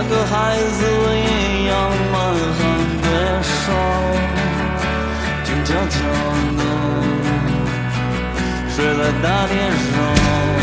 这个孩子一样蛮横的手，静悄悄的睡在大地上。